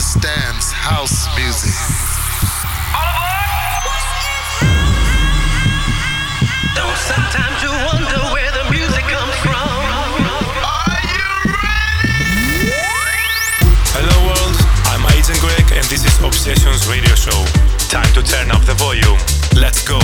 understands house music. Don't sometimes you wonder where the music comes from. Are you ready? Hello world, I'm Aizen Greg and this is Obsessions Radio Show. Time to turn up the volume. Let's go.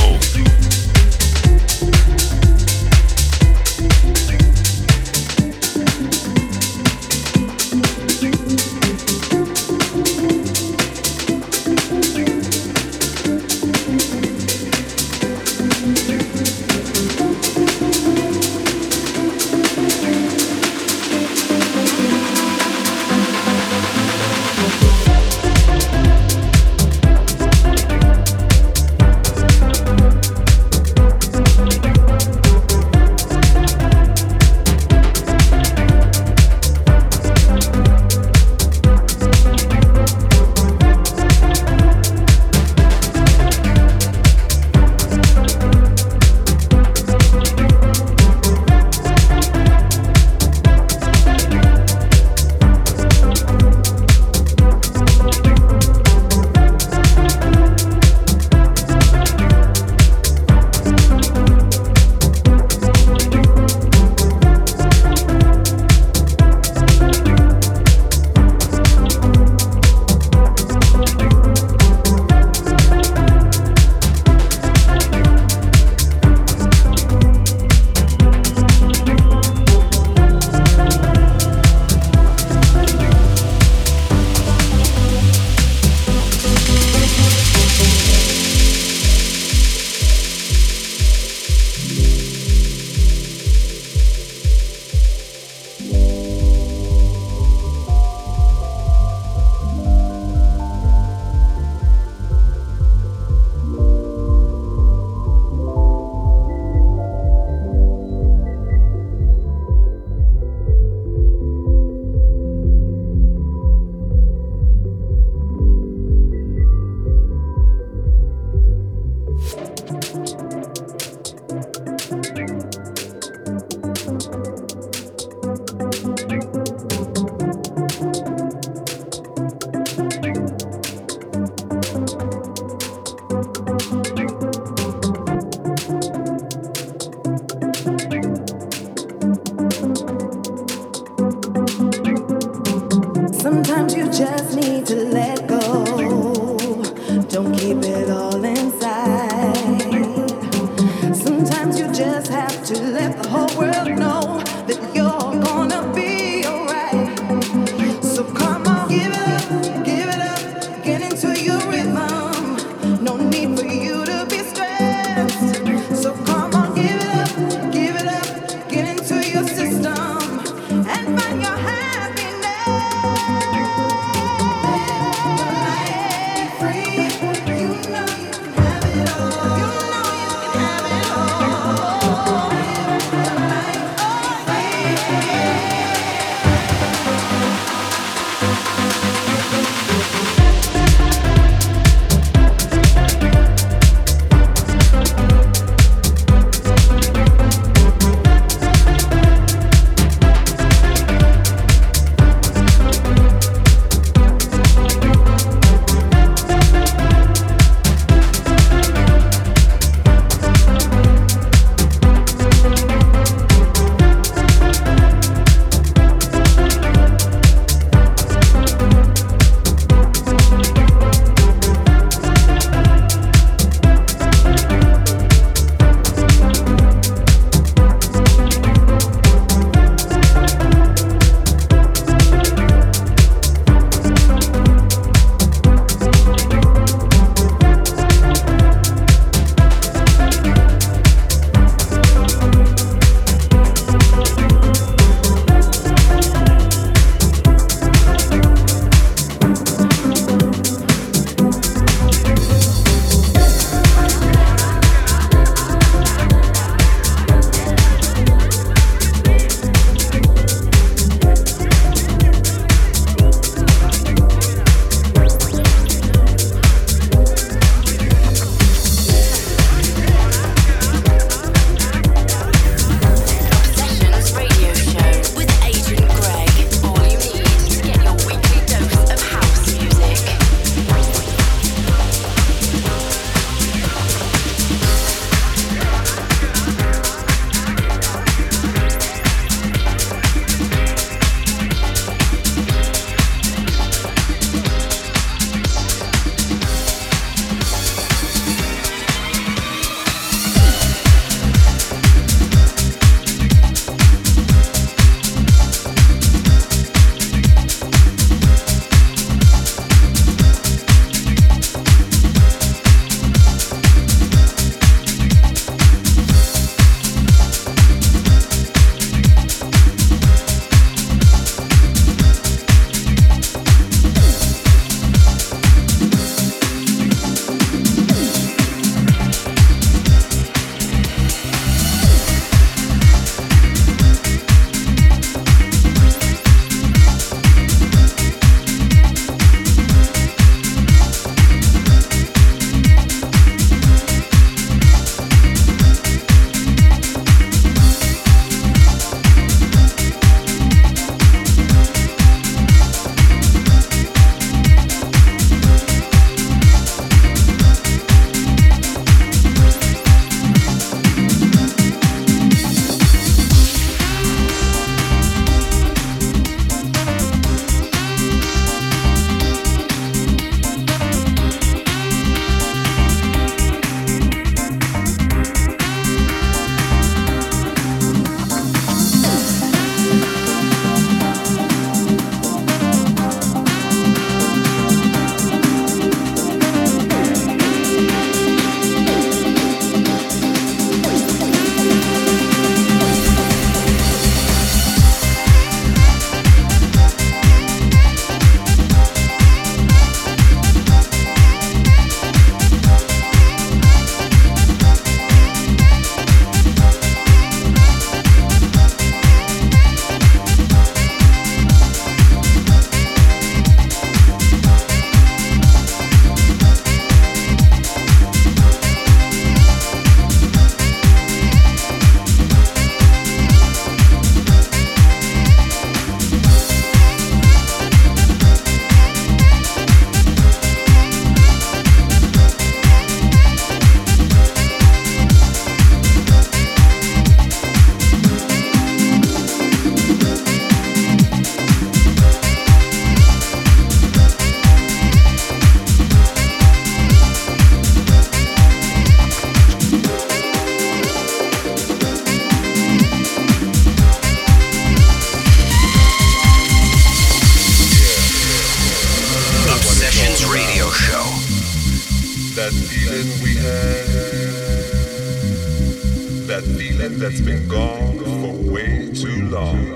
feeling that's been gone for way too long.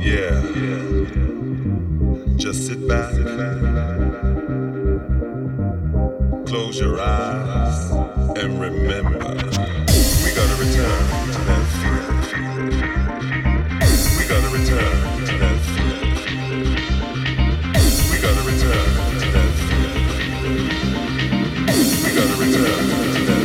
Yeah, just sit back, close your eyes, and remember, we gotta return to that feeling. We gotta return to that feeling. We gotta return to that feeling. We gotta return to that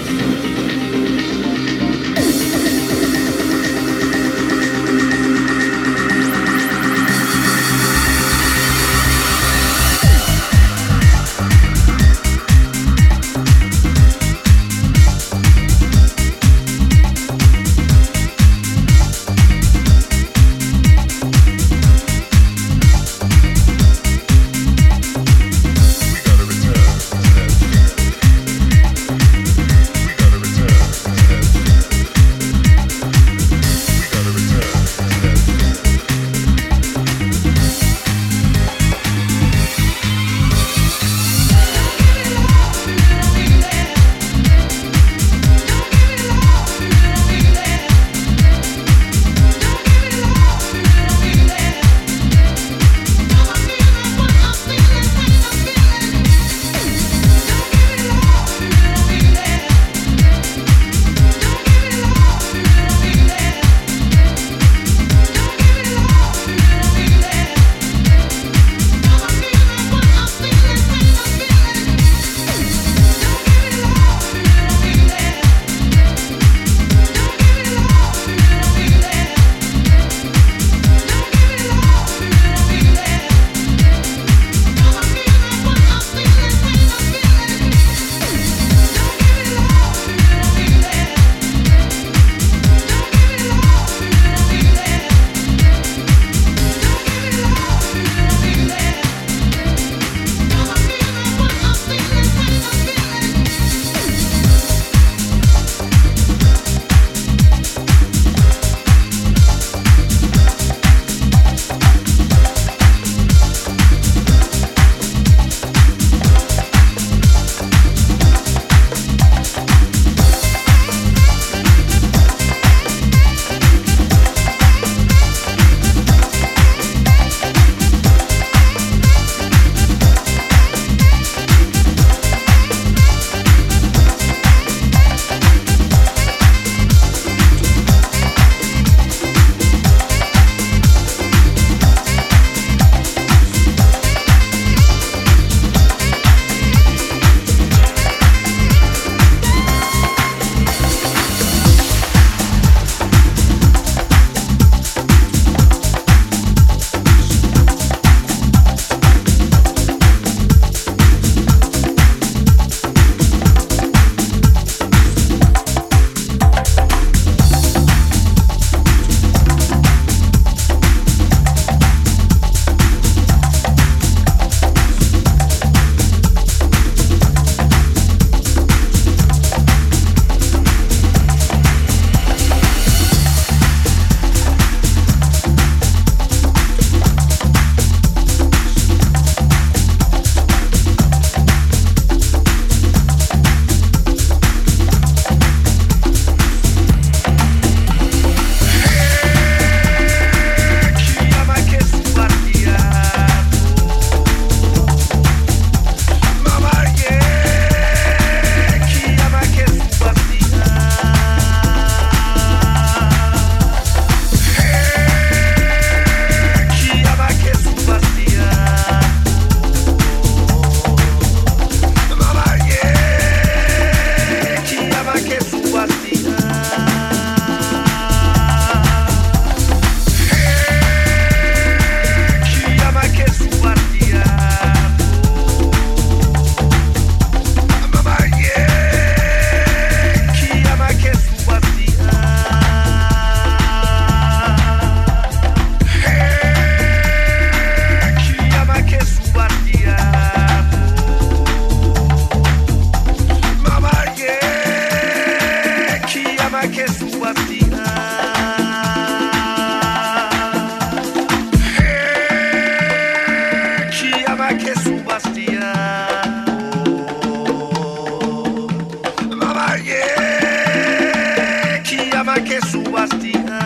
que subastia,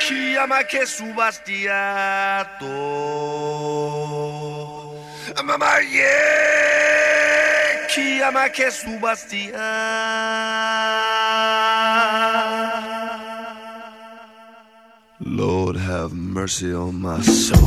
que ama que subastia to, mamá ye, que ama que subastia. Lord, have mercy on my soul.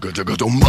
Got the dumba.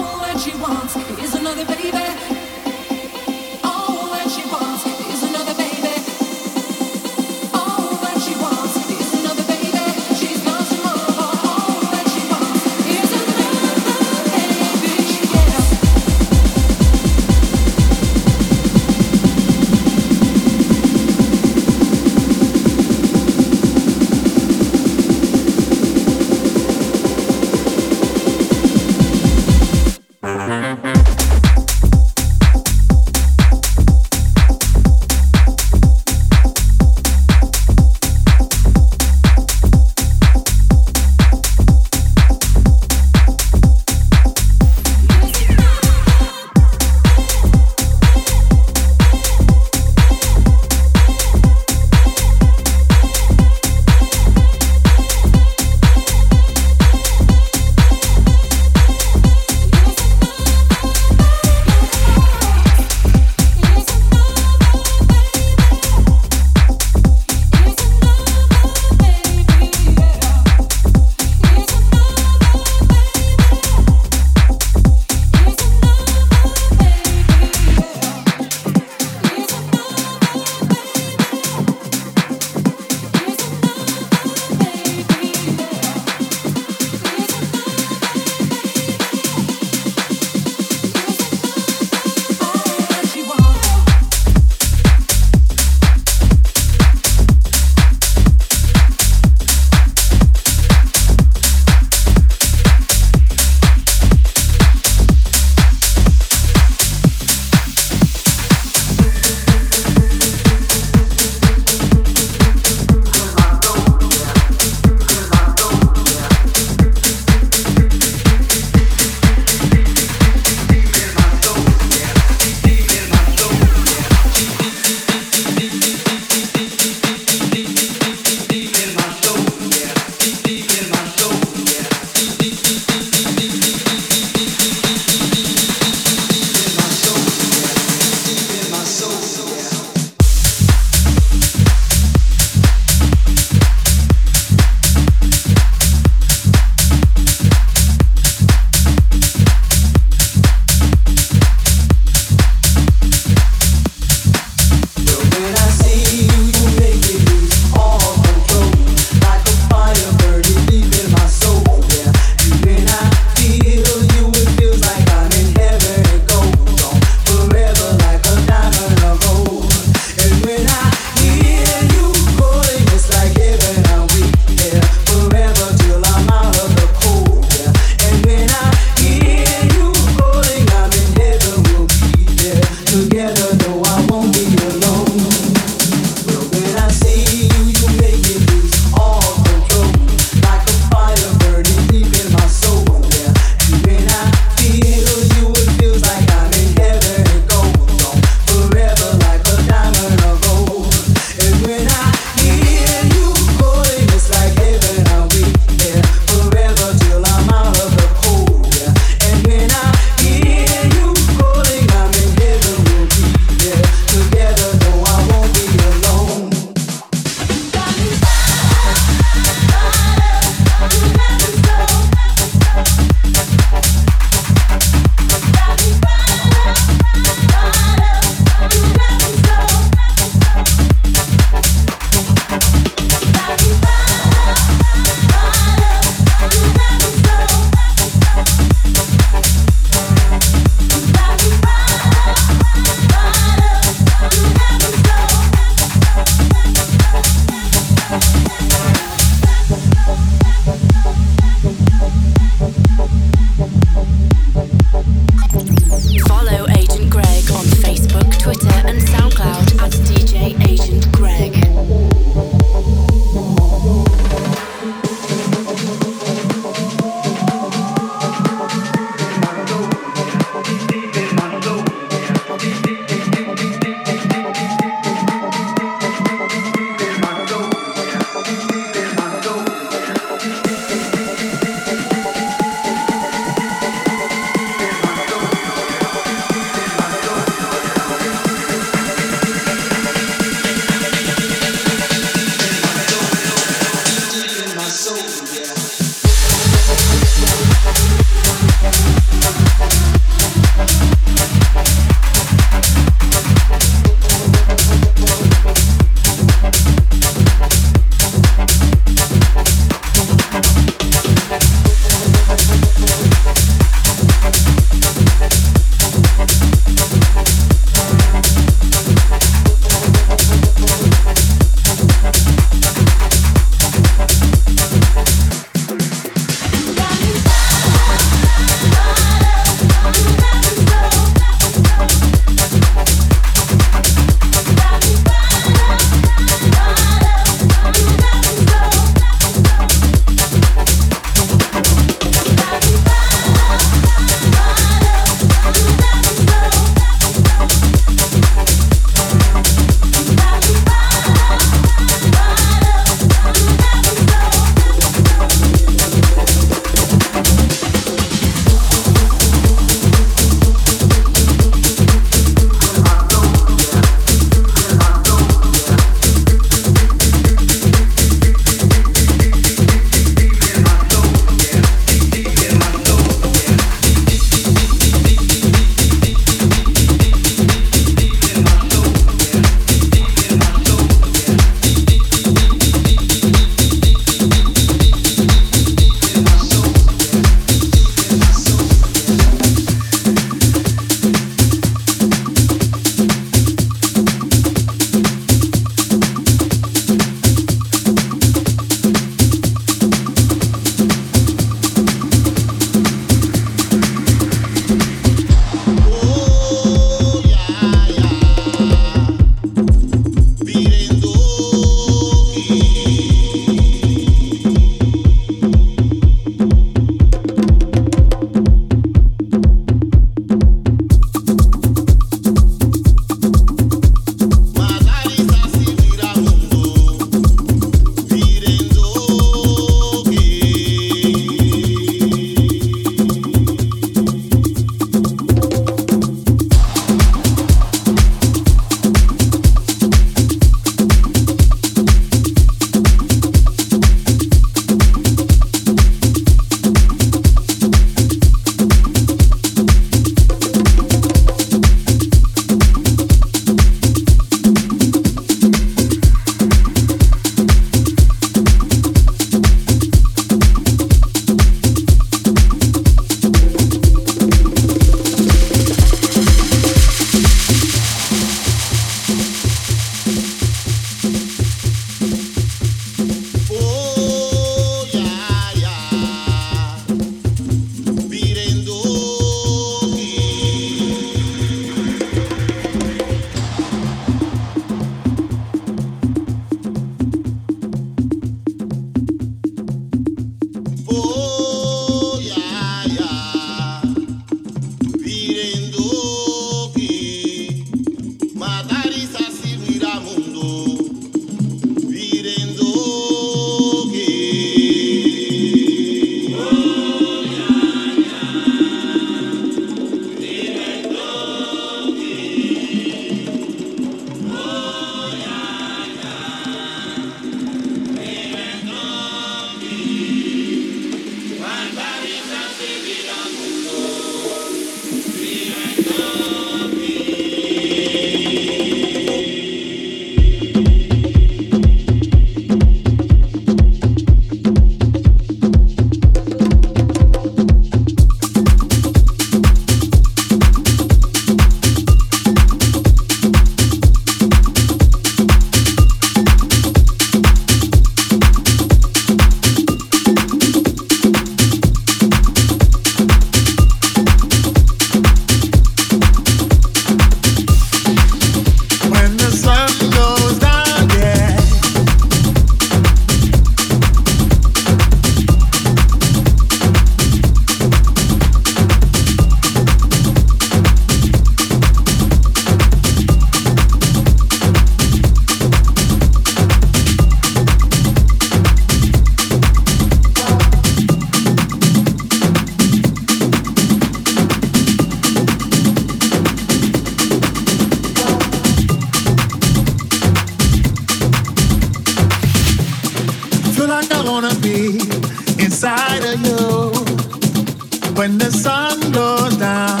when the sun goes down.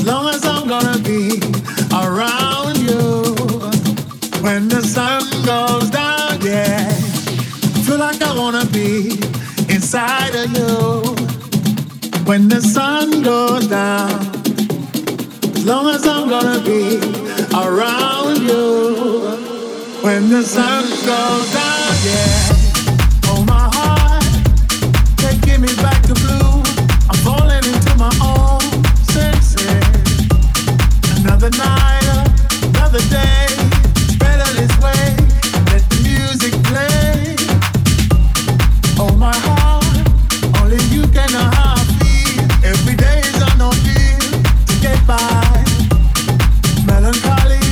As long as I'm gonna be around you. When the sun goes down, yeah. Feel like I wanna be inside of you. When the sun goes down. As long as I'm gonna be around you. When the sun goes down, yeah. Another night, another day, it's better this way, let the music play. Oh my heart, only you can know how I feel. Every day is an ordeal to get by. Melancholy,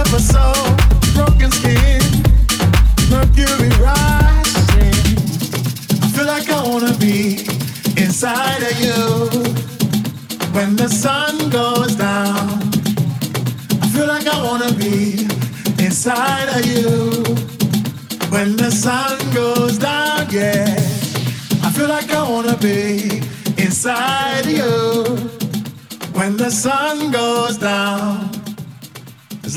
ever so, broken skin, mercury rising. I feel like I wanna be inside of you. When the sun goes down, I feel like I wanna be inside of you. When the sun goes down, yeah. I feel like I wanna be inside of you. When the sun goes down, as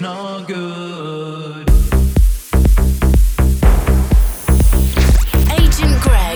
it's no good. Agent Greg.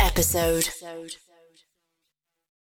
Episode.